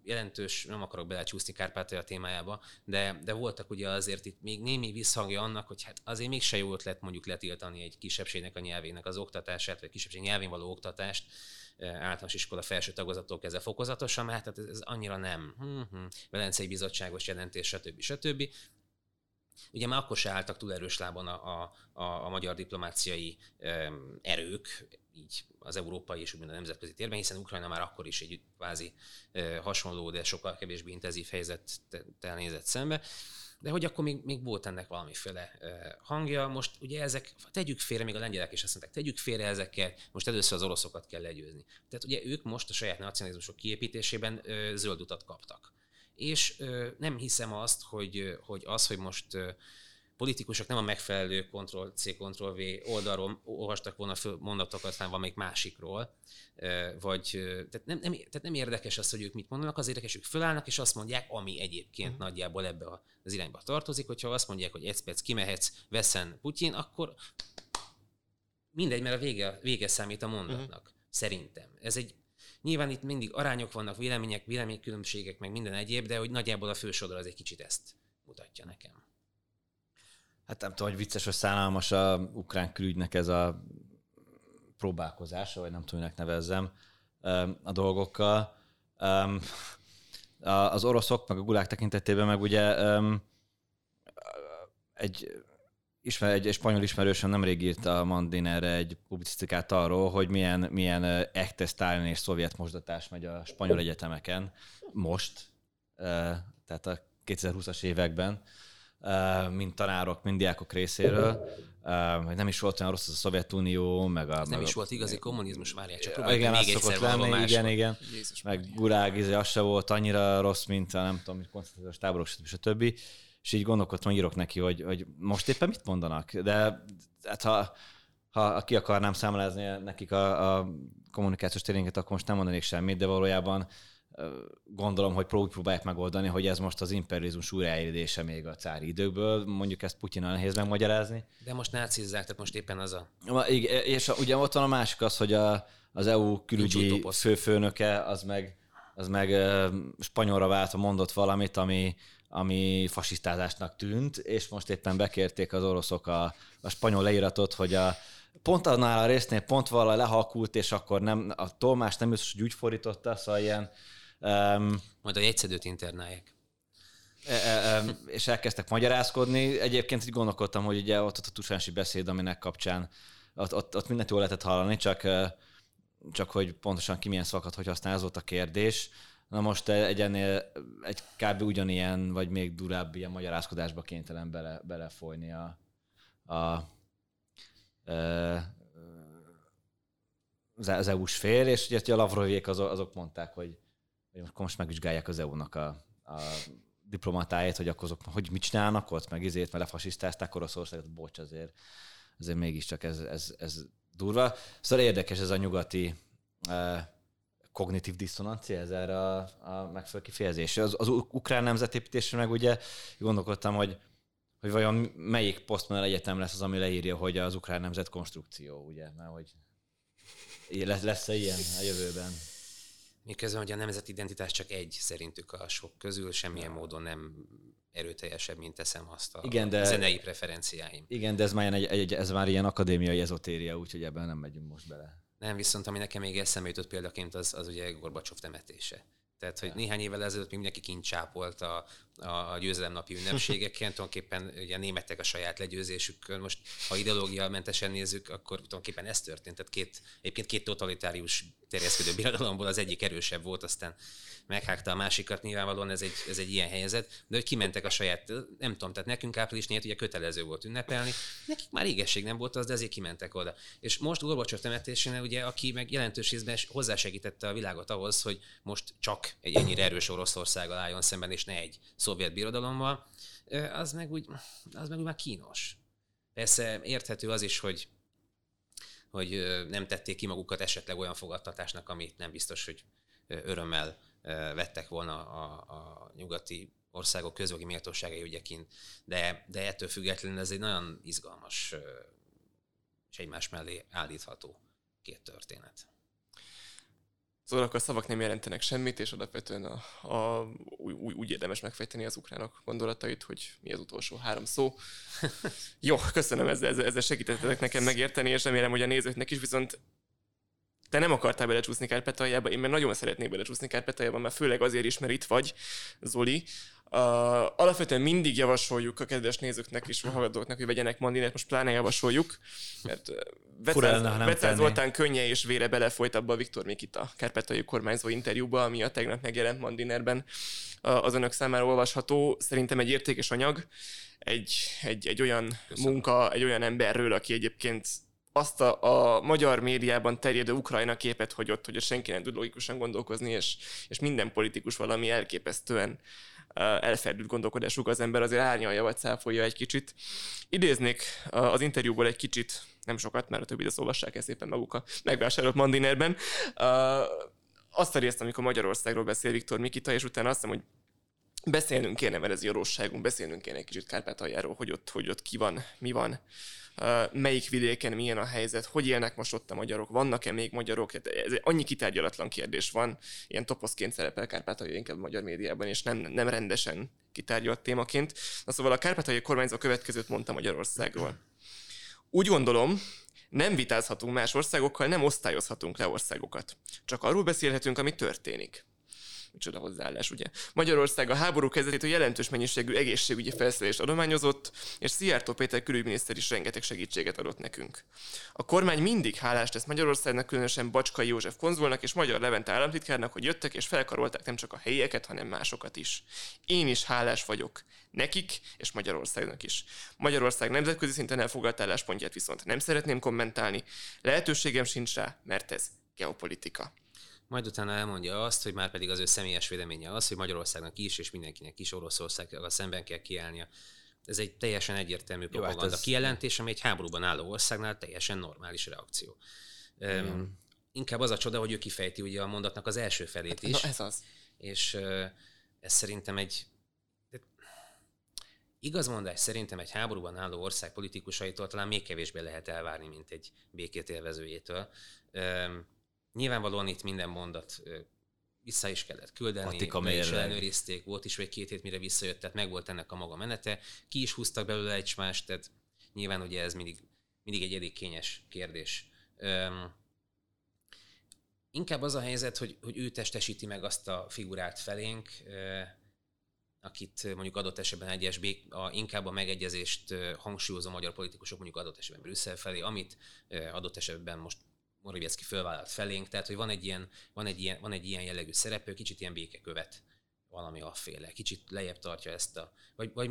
jelentős, nem akarok belecsúszni Kárpátalja témájába, de voltak ugye azért itt még némi visszhangja annak, hogy hát azért mégse jó ötlet mondjuk letiltani egy kisebbségnek a nyelvének az oktatását, vagy kisebbség nyelvén való oktatást, általános iskola felső tagozattól kezdve fokozatosan, hát ez annyira nem. Velencei bizottságos jelentés, stb. Ugye már akkor se álltak túl erős lábon a magyar diplomáciai erők, így az európai és a nemzetközi térben, hiszen Ukrajna már akkor is egy kvázi hasonló, de sokkal kevésbé intenzív helyzettel nézett szembe, de hogy akkor még volt ennek valamiféle hangja. Most ugye ezek, tegyük félre, még a lengyelek is azt mondták, tegyük félre ezekkel, most először az oroszokat kell legyőzni. Tehát ugye ők most a saját nacionalizmusok kiépítésében zöld utat kaptak. És nem hiszem azt, hogy most politikusok nem a megfelelő Ctrl-C, Ctrl-V oldalról olvastak volna föl mondatokat, aztán valamelyik másikról, tehát nem érdekes az, hogy ők mit mondanak, az érdekes, ők fölállnak, és azt mondják, ami egyébként nagyjából ebbe az irányba tartozik, hogyha azt mondják, hogy egy perc kimehetsz, veszen Putyin, akkor mindegy, mert a vége számít a mondatnak, szerintem. Nyilván itt mindig arányok vannak, vélemények, véleménykülönbségek, meg minden egyéb, de hogy nagyjából a fősodor az egy kicsit ezt mutatja nekem. Hát nem tudom, hogy vicces, hogy szánalmas a ukrán külügynek ez a próbálkozása, vagy nem tudom, minek nevezzem, a dolgokkal. Az oroszok, meg a gulák tekintetében meg ugye egy spanyol ismerősöm nemrég írta a Mandinerre egy publicisztikát arról, hogy milyen ekte sztálin és szovjet mosdatás megy a spanyol egyetemeken most, tehát a 2020-as években, mint tanárok, mint diákok részéről. Nem is volt olyan rossz az a Szovjetunió, meg a... nem is volt igazi kommunizmus, várjál, csak próbáljuk még egyszer valómáson. Igen. Meg gulág, az se volt annyira rossz, mint a nem tudom, mint koncentrációs táborok, stb. És így gondolkodtam, írok neki, hogy most éppen mit mondanak. De hát ha ki akarnám számlázni nekik a kommunikációs térénket, akkor most nem mondanék semmit, de valójában gondolom, hogy úgy próbálják megoldani, hogy ez most az imperializmus újraéledése még a cári időkből. Mondjuk ezt Putyinnal nehéz megmagyarázni. De most nácizzák, tehát most éppen az a... És ugye ott van a másik az, hogy az EU külügyi főfőnöke az meg spanyolra váltva mondott valamit, ami fasisztázásnak tűnt, és most éppen bekérték az oroszok a spanyol leíratot, hogy pont annál a résznél pont vala lehalkult, és akkor nem, a tolmás nem biztos, hogy úgy fordította, szóval ilyen... Majd a jegyszedőt internálják. És elkezdtek magyarázkodni. Egyébként így gondolkodtam, hogy ugye ott a tusánsi beszéd, aminek kapcsán ott mindent jól lehetett hallani, csak hogy pontosan ki milyen szavakat, hogy használ, ez volt a kérdés. Na most egy kb. Ugyanilyen, vagy még durább ilyen magyarázkodásba kénytelen belefolyni az EU-s fél, és ugye a Lavrovék azok mondták, hogy most megvizsgálják az EU-nak a diplomatáját, hogy akkor azok, hogy mit csinálnak ott, meg izért, mert lefasisztázták Oroszországot, bocs, azért mégiscsak ez durva. Szóval érdekes ez a nyugati... kognitív diszonancia, ez erre a megfelelő kifejezés. Az ukrán nemzetépítésre meg ugye gondolkodtam, hogy vajon melyik Postman egyetem lesz az, ami leírja, hogy az ukrán nemzet konstrukció, ugye? Mert hogy lesz-e ilyen a jövőben? Miközben, hogy a nemzeti identitás csak egy szerintük a sok közül, semmilyen módon nem erőteljesebb, mint teszem azt a zenei preferenciáim. Igen, de ez már ilyen akadémiai ezotéria, úgyhogy ebben nem megyünk most bele. Nem, viszont ami nekem még eszembe jutott példaként, az ugye Gorbacsov temetése. Tehát, hogy néhány évvel ezelőtt még mindenki kincsápolt a a győzelemnapi ünnepségeken, tulajdonképpen ugye a németek a saját legyőzésükön, most ha ideológiamentesen nézzük, akkor tulajdonképpen ez történt, tehát egyébként két totalitárius terjeszkedő birodalomból az egyik erősebb volt, aztán meghágta a másikat, nyilvánvalóan ez egy ilyen helyzet, de hogy kimentek a saját, nem tudom, tehát nekünk április 4-én ugye kötelező volt ünnepelni, nekik már régesség nem volt az, de azért kimentek oda. És most Gorbacsov temetésénél ugye, aki meg jelentős részben hozzásegítette a világot ahhoz, hogy most csak egy ennyire erős Oroszországgal álljon szemben, és ne egy szovjet birodalommal, az meg úgy már kínos. Persze érthető az is, hogy nem tették ki magukat esetleg olyan fogadtatásnak, amit nem biztos, hogy örömmel vettek volna a nyugati országok közjogi méltóságai ügyeként, de ettől függetlenül ez egy nagyon izgalmas és egymás mellé állítható két történet. Szóval akkor a szavak nem jelentenek semmit, és alapvetően úgy érdemes megfejteni az ukránok gondolatait, hogy mi az utolsó 3 szó. Jó, köszönöm, ezzel segítettetek nekem megérteni, és remélem, hogy a nézőknek is, viszont te nem akartál belecsúszni Kárpátaljába, én már nagyon szeretnék belecsúszni Kárpátaljába, már főleg azért is, mert itt vagy, Zoli. Alapvetően mindig javasoljuk a kedves nézőknek és a hallgatóknak, hogy vegyenek Mandinert, most pláne javasoljuk, mert Vecán Zoltán könnye és vére belefolyt abba a Viktor Mikita kárpátaljai kormányzó interjúba, ami a tegnap megjelent Mandinerben az önök számára olvasható. Szerintem egy értékes anyag, egy olyan munka, egy olyan emberről, aki egyébként azt a magyar médiában terjedő Ukrajna képet, hogy ott ugye senki nem tud logikusan gondolkozni, és minden politikus valami elképesztően elferdült gondolkodásuk, az ember azért árnyalja vagy cáfolja egy kicsit. Idéznék az interjúból egy kicsit, nem sokat, mert a többit azt olvassák el szépen maguk a megvásárolt Mandinerben. Azt a részt, amikor Magyarországról beszél Viktor Mikita, és utána azt hiszem, hogy beszélnünk kéne, mert ez jóróságunk, beszélnünk kéne egy kicsit Kárpátaljáról, hogy ott ki van, mi van, melyik vidéken milyen a helyzet, hogy élnek most ott a magyarok, vannak-e még magyarok, ez annyi kitárgyalatlan kérdés van, ilyen toposzként szerepel Kárpátalja inkább a magyar médiában, és nem rendesen kitárgyalt témaként. Na szóval a kárpátaljai kormányzó következőt mondta Magyarországról. Úgy gondolom, nem vitázhatunk más országokkal, nem osztályozhatunk le országokat. Csak arról beszélhetünk, ami történik. Micsoda hozzáállás, ugye? Magyarország a háború kezdetétől jelentős mennyiségű egészségügyi felszerelést adományozott, és Szijjártó Péter külügyminiszter is rengeteg segítséget adott nekünk. A kormány mindig hálás lesz Magyarországnak, különösen Bacskai József konzulnak és Magyar Levente államtitkárnak, hogy jöttek és felkarolták nem csak a helyieket, hanem másokat is. Én is hálás vagyok. Nekik és Magyarországnak is. Magyarország nemzetközi szinten elfoglalt álláspontját viszont nem szeretném kommentálni. Lehetőségem sincs rá, mert ez geopolitika. Majd utána elmondja azt, hogy már pedig az ő személyes véleménye az, hogy Magyarországnak is, és mindenkinek is Oroszországgal szemben kell kiállnia. Ez egy teljesen egyértelmű propaganda kijelentés, ami egy háborúban álló országnál teljesen normális reakció. Inkább az a csoda, hogy ő kifejti ugye a mondatnak az első felét is. Ez az. És ez szerintem igaz mondás szerintem egy háborúban álló ország politikusaitól talán még kevésbé lehet elvárni, mint egy békét élvezőjétől. Nyilvánvalóan itt minden mondat vissza is kellett küldeni, is ellenőrizték, volt is, vagy 2 hét mire visszajött, tehát meg volt ennek a maga menete, ki is húztak belőle egymást, tehát nyilván ugye ez mindig egy elég kényes kérdés. Inkább az a helyzet, hogy ő testesíti meg azt a figurát felénk, akit mondjuk adott esetben inkább a megegyezést hangsúlyozó magyar politikusok mondjuk adott esetben Brüsszel felé, amit adott esetben most Morawiecki fölvállalt felénk, tehát hogy van egy ilyen jellegű szerepő, kicsit ilyen békekövet valami afféle, kicsit lejjebb tartja ezt a, vagy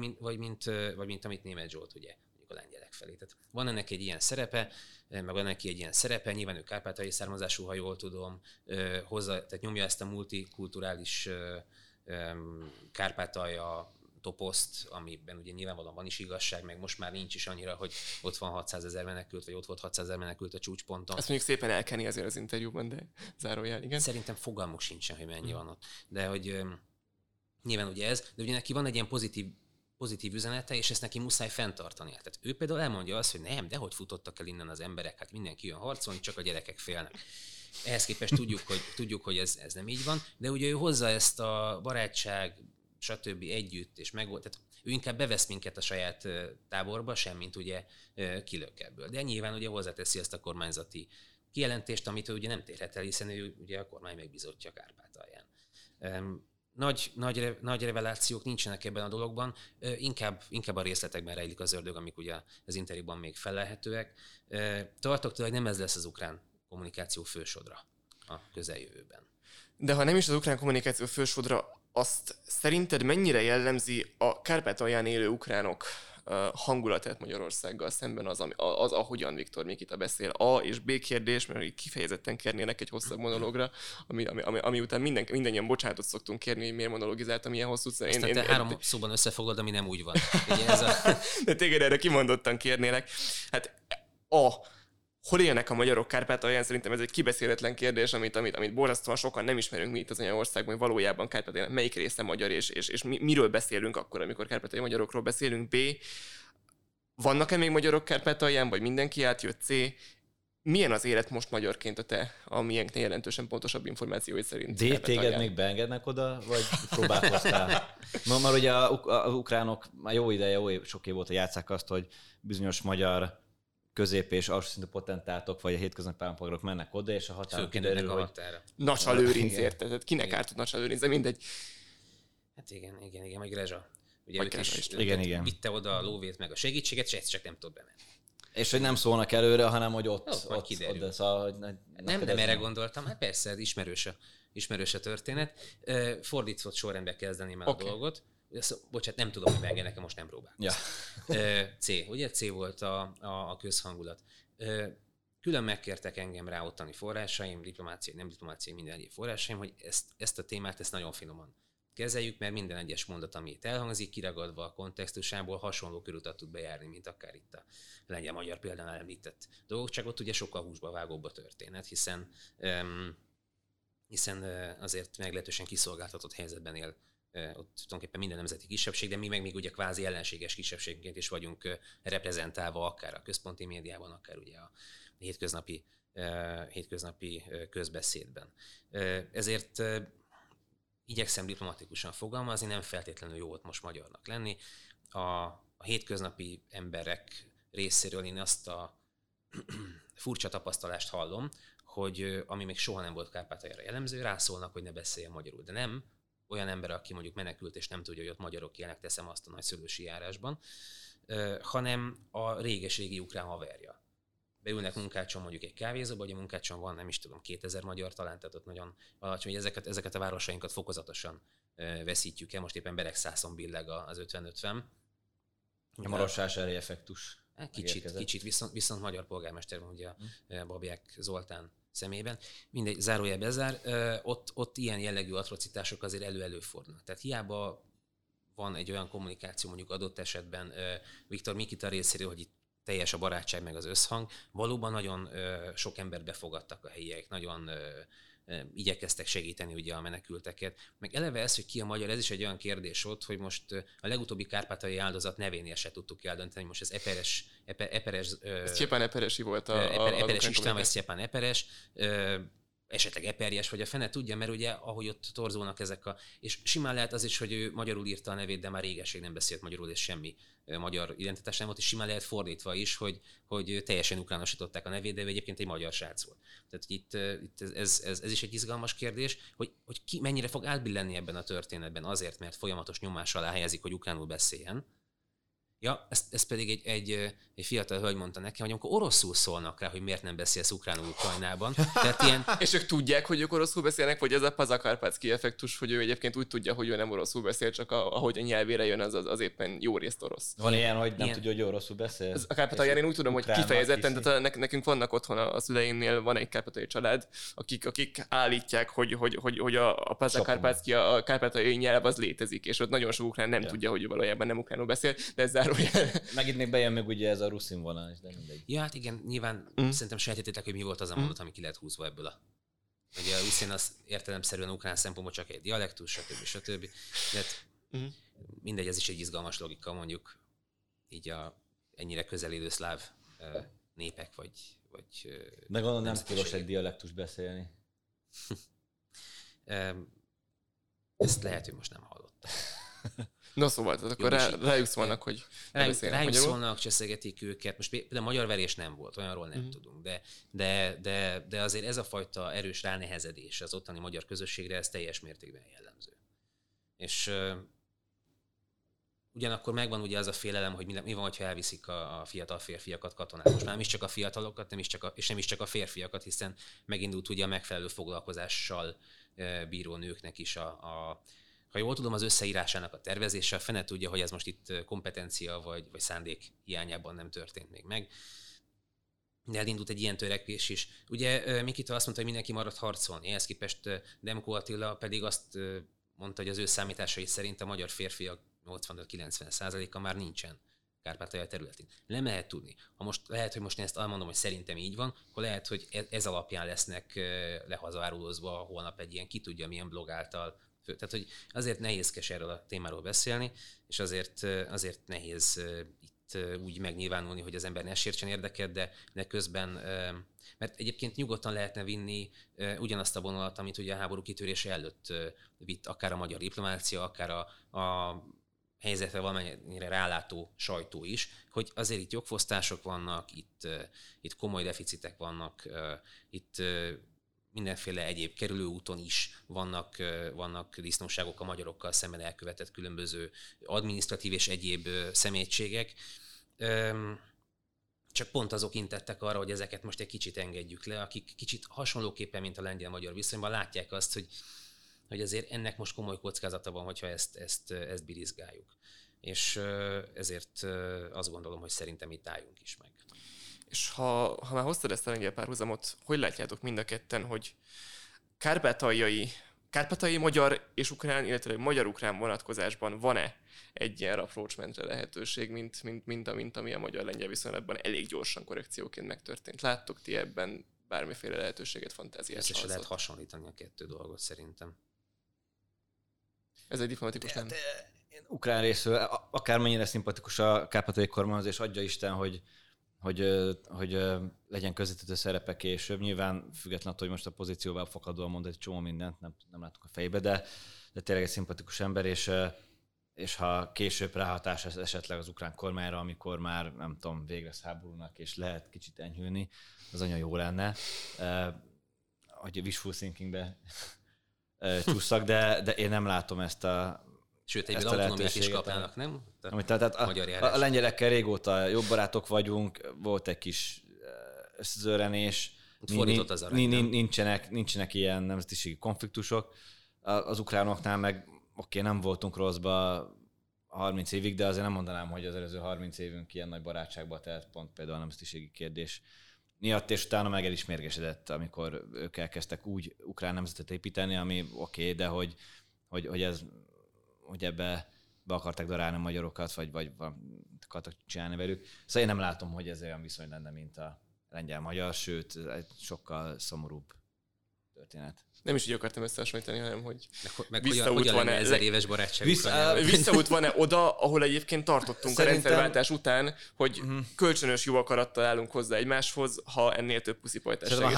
mint amit Németh Zsolt ugye, mondjuk a lengyelek felé. Tehát van ennek egy ilyen szerepe, meg van neki egy ilyen szerepe, nyilván ő kárpátaljai származású, ha jól tudom, tehát nyomja ezt a multikulturális Kárpátalja toposzt, amiben ugye nyilvánvalóan van is igazság, meg most már nincs is annyira, hogy ott van 600 000 menekült, vagy ott volt 600 000 menekült a csúcsponton. Ezt mondjuk szépen elkeni azért az interjúban, de zárójel, igen. Szerintem fogalmuk sincsen, hogy mennyi van ott. De hogy nyilván ugye ez, de ugye neki van egy ilyen pozitív üzenete, és ezt neki muszáj fenntartania. Tehát ő például elmondja azt, hogy nem, dehogy futottak el innen az emberek, hát mindenki jön harcolni, csak a gyerekek félnek. Ehhez képest tudjuk, hogy ez nem így van, de ugye ő hozza ezt a barátság stb. Együtt, és tehát ő inkább bevesz minket a saját táborba, semmint ugye kilök ebből. De nyilván ugye hozzáteszi ezt a kormányzati kijelentést, amit ő ugye nem térhet el, hiszen ő ugye a kormány megbízottja Kárpátalján. Nagy revelációk nincsenek ebben a dologban, inkább a részletekben rejlik az ördög, amik ugye az interjúban még felelhetőek. Tartok tőle, hogy nem ez lesz az ukrán kommunikáció fősodra a közeljövőben. De ha nem is az ukrán kommunikáció fősodra, azt szerinted mennyire jellemzi a Kárpátalján élő ukránok hangulatát Magyarországgal szemben az ahogyan Viktor Mikita beszél? A és B kérdés, mert így kifejezetten kérnének egy hosszabb monológra, ami után mindannyian bocsánatot szoktunk kérni, hogy miért monologizáltam ilyen hosszú. Aztán te három szóban összefoglald, ami nem úgy van. De téged erre kimondottan kérnélek. Hát hol élnek a magyarok Kárpátalján? Szerintem ez egy kibeszéletlen kérdés, amit borzasztóan sokan nem ismerünk mi itt az anyaországban, hogy valójában Kárpátalján melyik része magyar, és miről beszélünk akkor, amikor kárpátaljai magyarokról beszélünk. B. Vannak-e még magyarok Kárpátalján, vagy mindenki átjött? C. Milyen az élet most magyarként a te, a miénknél jelentősen pontosabb információi szerint? De téged még beengednek oda, vagy próbálkoztál? Már ugye az ukránok már jó ideje, jó sok év óta játsszák azt, hogy bizonyos magyar közép- és alsó szintű potentátok, vagy a hétköznapi állampolgárok mennek oda, és a határon kiderül, hogy... Nacsa Lőrinc, érted? Kinek ártott Nacsa Lőrinc? De mindegy. Hát igen, meg Rezsa. Ugye őt is vitte oda a lóvét, meg a segítséget, és csak nem tud bemenni. És hogy nem szólnak előre, hanem hogy ott kiderül. Nem erre gondoltam. Hát persze, ez ismerős a történet. Fordított sorrendbe kezdeném el a dolgot. Bocsát, nem tudom, hogy meg nekem most nem próbálkozni. Ja. C. Ugye C volt a közhangulat. Külön megkértek engem rá ottani forrásaim, diplomáciai, nem diplomáciai, minden egyéb forrásaim, hogy ezt a témát nagyon finoman kezeljük, mert minden egyes mondat, ami itt elhangzik, kiragadva a kontextusából hasonló körutat tud bejárni, mint akár itt a lengyel-magyar példánál említett dolgok, csak ott ugye sokkal húsba vágóbb a történet, hiszen azért meglehetősen kiszolgáltatott helyzetben él ott tulajdonképpen minden nemzeti kisebbség, de mi meg még ugye kvázi ellenséges kisebbségként is vagyunk reprezentálva akár a központi médiában, akár ugye a hétköznapi közbeszédben. Ezért igyekszem diplomatikusan fogalmazni, nem feltétlenül jó volt most magyarnak lenni. A hétköznapi emberek részéről én azt a furcsa tapasztalást hallom, hogy ami még soha nem volt Kárpátaljára jellemző, rászólnak, hogy ne beszéljen magyarul, de nem olyan ember, aki mondjuk menekült, és nem tudja, hogy ott magyarok élnek, teszem azt a nagyszülősi járásban, hanem a réges-régi ukrán haverja. Beülnek Munkácson mondjuk egy kávézóba, vagy a Munkácson van, nem is tudom, 2000 magyar talán, tehát ott nagyon alacsony, hogy ezeket a városainkat fokozatosan veszítjük el. Most éppen Beregszászon billeg az 50-50. A marosásári effektus. Kicsit viszont magyar polgármester van, ugye a Babiák Zoltán szemében. Mindegy, zárójelbe bezár, ott ilyen jellegű atrocitások azért előfordulnak. Tehát hiába van egy olyan kommunikáció mondjuk adott esetben Viktor Mikita részéről, hogy itt teljes a barátság meg az összhang, valóban nagyon sok embert befogadtak a helyiek, nagyon igyekeztek segíteni ugye a menekülteket. Meg eleve ez, hogy ki a magyar, ez is egy olyan kérdés ott, hogy most a legutóbbi kárpátaljai áldozat nevénél se tudtuk eldönteni, most ez Eperes... Ez Sztepán Eperesi volt Eperes István, vagy Sztepán Eperes, esetleg Eperjes, vagy a fene tudja, mert ugye ahogy ott torzulnak ezek És simán lehet az is, hogy ő magyarul írta a nevét, de már régeség nem beszélt magyarul, és semmi magyar identitás nem volt, és simán lehet fordítva is, hogy teljesen ukránosították a nevét, de egyébként egy magyar srác volt. Tehát itt ez is egy izgalmas kérdés, hogy ki mennyire fog átbillenni ebben a történetben azért, mert folyamatos nyomás alá helyezik, hogy ukránul beszéljen. Ja, ez pedig egy fiatal hölgy mondta nekem, hogy amikor oroszul szólnak rá, hogy miért nem beszélsz ukránul Ukrajnában. És ők tudják, hogy ők oroszul beszélnek, vagy ez a Pazakarpacki effektus, hogy ő egyébként úgy tudja, hogy ő nem oroszul beszél, csak ahogy a nyelvére jön, az éppen jó részt orosz. Van ilyen, hogy nem tudja, hogy oroszul beszél? A Kárpátalján én úgy tudom, hogy kifejezetten, tehát nekünk vannak otthon a szüleimnél, van egy kárpátaljai család, akik állítják, hogy a Pazakarpacki, a kárpátaljai nyelv az létezik, és ott nagyon sok ukrán nem tudja, hogy valójában nem ukránul beszél, de ezzel megint még bejön meg ugye ez a ruszin vonal is, de mindegy. Ja, hát igen, nyilván szerintem sejtettétek, hogy mi volt az a mondat, ami ki lehet húzva ebből a... Ugye a ruszin az értelemszerűen ukrán szempontból csak egy dialektus, stb. Mindegy, ez is egy izgalmas logika, mondjuk így ennyire közel élő szláv népek, vagy de gondolom nem tilos egy dialektus beszélni. Ezt lehet, hogy most nem hallottam. No, szóval, akkor rájuk szólnak, hogy rájuk szólnak, cseszegetik őket. Most például magyar verés nem volt, olyanról nem tudunk, de azért ez a fajta erős ránehezedés az ottani magyar közösségre, ez teljes mértékben jellemző. És ugyanakkor megvan ugye az a félelem, hogy mi van, hogyha elviszik a fiatal férfiakat katonák. Most már nem is csak a fiatalokat, nem is csak a férfiakat, hiszen megindult ugye a megfelelő foglalkozással bíró nőknek is ha jól tudom, az összeírásának a tervezése, a fene tudja, hogy ez most itt kompetencia vagy szándék hiányában nem történt még meg. De elindult egy ilyen törekvés is. Ugye Mikita azt mondta, hogy mindenki marad harcolni. Ehhez képest Demkó Attila pedig azt mondta, hogy az ő számításai szerint a magyar férfiak 85-90%-a már nincsen Kárpátalja területén. Nem lehet tudni. Lehet, hogy most én ezt elmondom, hogy szerintem így van, akkor lehet, hogy ez alapján lesznek lehazárulózva holnap egy ilyen ki tudja milyen blog által. Tehát, hogy azért nehézkes erről a témáról beszélni, és azért nehéz itt úgy megnyilvánulni, hogy az ember ne sértsen érdeket, de közben, mert egyébként nyugodtan lehetne vinni ugyanazt a vonalat, amit ugye a háború kitörése előtt vitt akár a magyar diplomácia, akár a helyzetre valamennyire rálátó sajtó is, hogy azért itt jogfosztások vannak, itt komoly deficitek vannak, itt mindenféle egyéb kerülőúton is vannak disznóságok a magyarokkal szemben elkövetett különböző adminisztratív és egyéb személységek. Csak pont azok intettek arra, hogy ezeket most egy kicsit engedjük le, akik kicsit hasonlóképpen, mint a lengyel-magyar viszonyban látják azt, hogy azért ennek most komoly kockázata van, hogyha ezt birizgáljuk. És ezért azt gondolom, hogy szerintem itt álljunk is meg. És ha már hoztad ezt a lengyel párhuzamot, hogy látjátok mind a ketten, hogy kárpátaljai magyar és ukrán, illetve magyar-ukrán vonatkozásban van-e egy ilyen raprócsmentre lehetőség, mint ami a magyar-lengyel viszonylatban elég gyorsan korrekcióként megtörtént? Láttok ti ebben bármiféle lehetőséget, fantáziát? Ezt se lehet hasonlítani a kettő dolgot szerintem. Ez egy diplomatikus nem? Én ukrán részről, akármennyire szimpatikus a kárpátaljai kormányzás, adja Isten, hogy legyen közvetítő szerepe később. Nyilván függetlenül, hogy most a pozícióval fakadóan mond egy csomó mindent, nem látok a fejbe, de tényleg egy szimpatikus ember, és ha később ráhatás esetleg az ukrán kormányra, amikor már, nem tudom, végre lesz háborúnak, és lehet kicsit enyhülni, az anya jó lenne, hogy wishful thinkingbe csúszak, de én nem látom ezt a... Sőt, egyben autonómiát is kapnának, nem? Tehát a lengyelekkel régóta jobb barátok vagyunk, volt egy kis összezörrenés, nincsenek ilyen nemzetiségi konfliktusok. Az ukránoknál meg oké, nem voltunk rosszba 30 évig, de azért nem mondanám, hogy az előző 30 évünk ilyen nagy barátságba telt, pont például a nemzetiségi kérdés miatt, és utána meg el is mérgesedett, amikor ők elkezdtek úgy ukrán nemzetet építeni, ami oké, de hogy ez... hogy ebbe be akarták darálni a magyarokat, vagy akartak csinálni velük. Szóval én nem látom, hogy ez olyan viszony lenne, mint a lengyel-magyar, sőt, egy sokkal szomorúbb történet. Nem is így akartam összehasonlítani, hanem hogy visszaút van-e 1000 éves barátság. Visszaút van-e oda, ahol egyébként tartottunk a rendszerváltás után, hogy kölcsönös jó akarattal állunk hozzá egymáshoz, ha ennél több puszipajtásság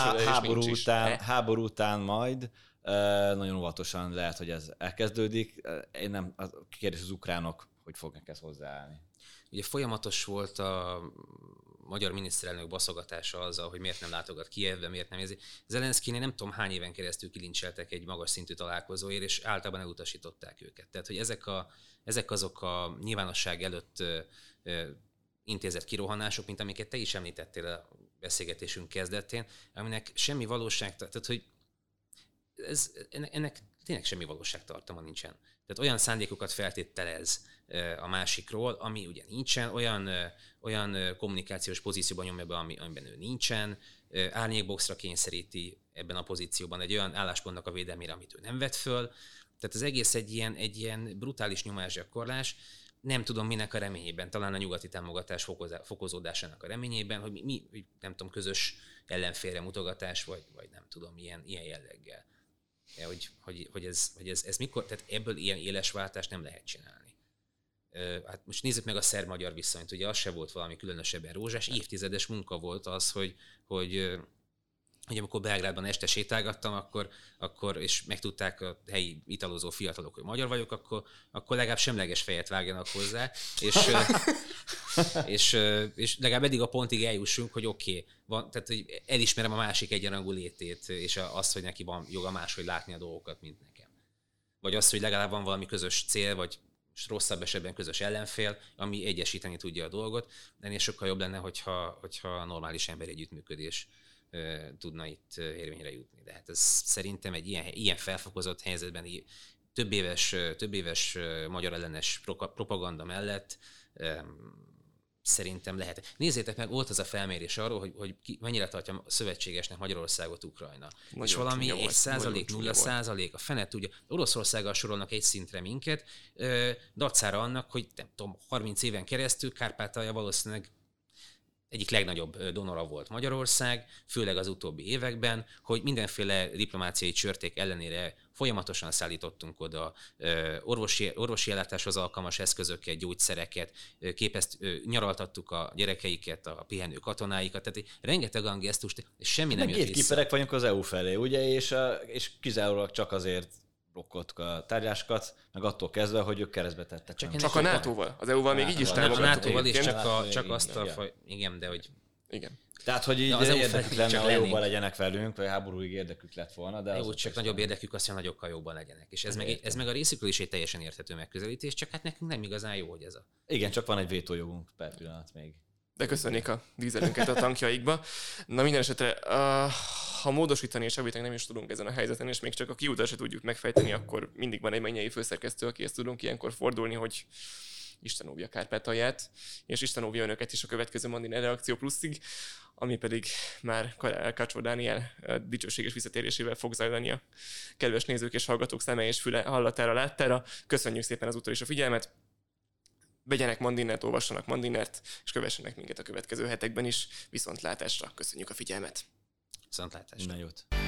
is. Háború után majd nagyon óvatosan lehet, hogy ez elkezdődik. Én nem, a kérdés az ukránok, hogy fognak ezt hozzáállni. Ugye folyamatos volt a magyar miniszterelnök baszogatása azzal, hogy miért nem látogat Kijevbe, miért nem érzi. Zelenszkinél nem tudom hány éven keresztül kilincseltek egy magas szintű találkozóért, és általában elutasították őket. Tehát, hogy ezek azok a nyilvánosság előtt intézett kirohanások, mint amiket te is említettél a beszélgetésünk kezdetén, aminek semmi valóság, tehát, hogy ennek tényleg semmi valóságtartama nincsen. Tehát olyan szándékokat feltételez a másikról, ami ugye nincsen, olyan kommunikációs pozícióban nyomja be, amiben ő nincsen, árnyékboxra kényszeríti ebben a pozícióban egy olyan álláspontnak a védelmére, amit ő nem vett föl. Tehát az egész egy ilyen brutális nyomásgyakorlás, nem tudom minek a reményében, talán a nyugati támogatás fokozódásának a reményében, hogy mi nem tudom, közös ellenfélre mutogatás, vagy nem tudom, ilyen jelleggel. Hogy ez mikor, tehát ebből ilyen éles váltást nem lehet csinálni. Hát most nézzük meg a szerb-magyar viszonyt, ugye az se volt valami különösebben rózsás, évtizedes munka volt az, hogy amikor Belgrádban este sétálgattam, akkor és megtudták a helyi italozó fiatalok, hogy magyar vagyok, akkor legalább semleges fejet vágjanak hozzá, és legalább eddig a pontig eljussunk, hogy oké, tehát hogy elismerem a másik egyenrangú létét, és azt, hogy neki van joga máshogy látni a dolgokat, mint nekem. vagy az, hogy legalább van valami közös cél, vagy rosszabb esetben közös ellenfél, ami egyesíteni tudja a dolgot, de ennél sokkal jobb lenne, hogyha normális emberi együttműködés tudna itt érvényre jutni. De hát ez szerintem egy ilyen felfokozott helyzetben több éves magyar ellenes propaganda mellett szerintem lehet. Nézzétek meg, volt az a felmérés arról, hogy mennyire tartja a szövetségesnek Magyarországot Ukrajna. Nagyon és valami 1%, 0%, a fene tudja. Oroszországgal sorolnak egy szintre minket, dacára annak, hogy nem tudom, 30 éven keresztül Kárpátalja valószínűleg egyik legnagyobb donora volt Magyarország, főleg az utóbbi években, hogy mindenféle diplomáciai csörték ellenére folyamatosan szállítottunk oda orvosi ellátáshoz alkalmas eszközöket, gyógyszereket, nyaraltattuk a gyerekeiket, a pihenő katonáikat, tehát rengeteg gesztust, és semmi nem jött vissza. Gépkiperek vagyunk az EU felé, ugye, és kizárólag csak azért blokkot a tárgyásokat, meg attól kezdve, hogy ők keresztbe tettek. Csak a NATO-val? Az EU-val még így is támogattuk. A NATO-val is csak azt a faj... Igen, de hogy... Igen. Tehát, hogy így érdekük lenne, ha jobban legyenek velünk, vagy háborúig érdekük lett volna. De jó, csak nagyobb érdekük azt, hogy nagyokkal jobban legyenek. És ez meg a részükről is egy teljesen érthető megközelítés, csak hát nekünk nem igazán jó, hogy ez a... Igen, csak van egy vétójogunk per pillanat még. De köszönnék a dízelünket a tankjaikba. Na minden esetre, ha módosítani és javítani nem is tudunk ezen a helyzeten, és még csak a kiutat se tudjuk megfejteni, akkor mindig van egy mennyei főszerkesztő, akihez tudunk ilyenkor fordulni, hogy Isten óvja Kárpátalját, és Isten óvja önöket is a következő Mandiner Reakció pluszig, ami pedig már Kacsó Dániel dicsőséges visszatérésével fog zajlani a kedves nézők és hallgatók szeme és füle hallatára, láttára. Köszönjük szépen az úton is a figyelmet. Vegyenek Mandinert, olvassanak Mandinert, és kövessenek minket a következő hetekben is. Viszontlátásra! Köszönjük a figyelmet! Viszontlátásra! Na jót.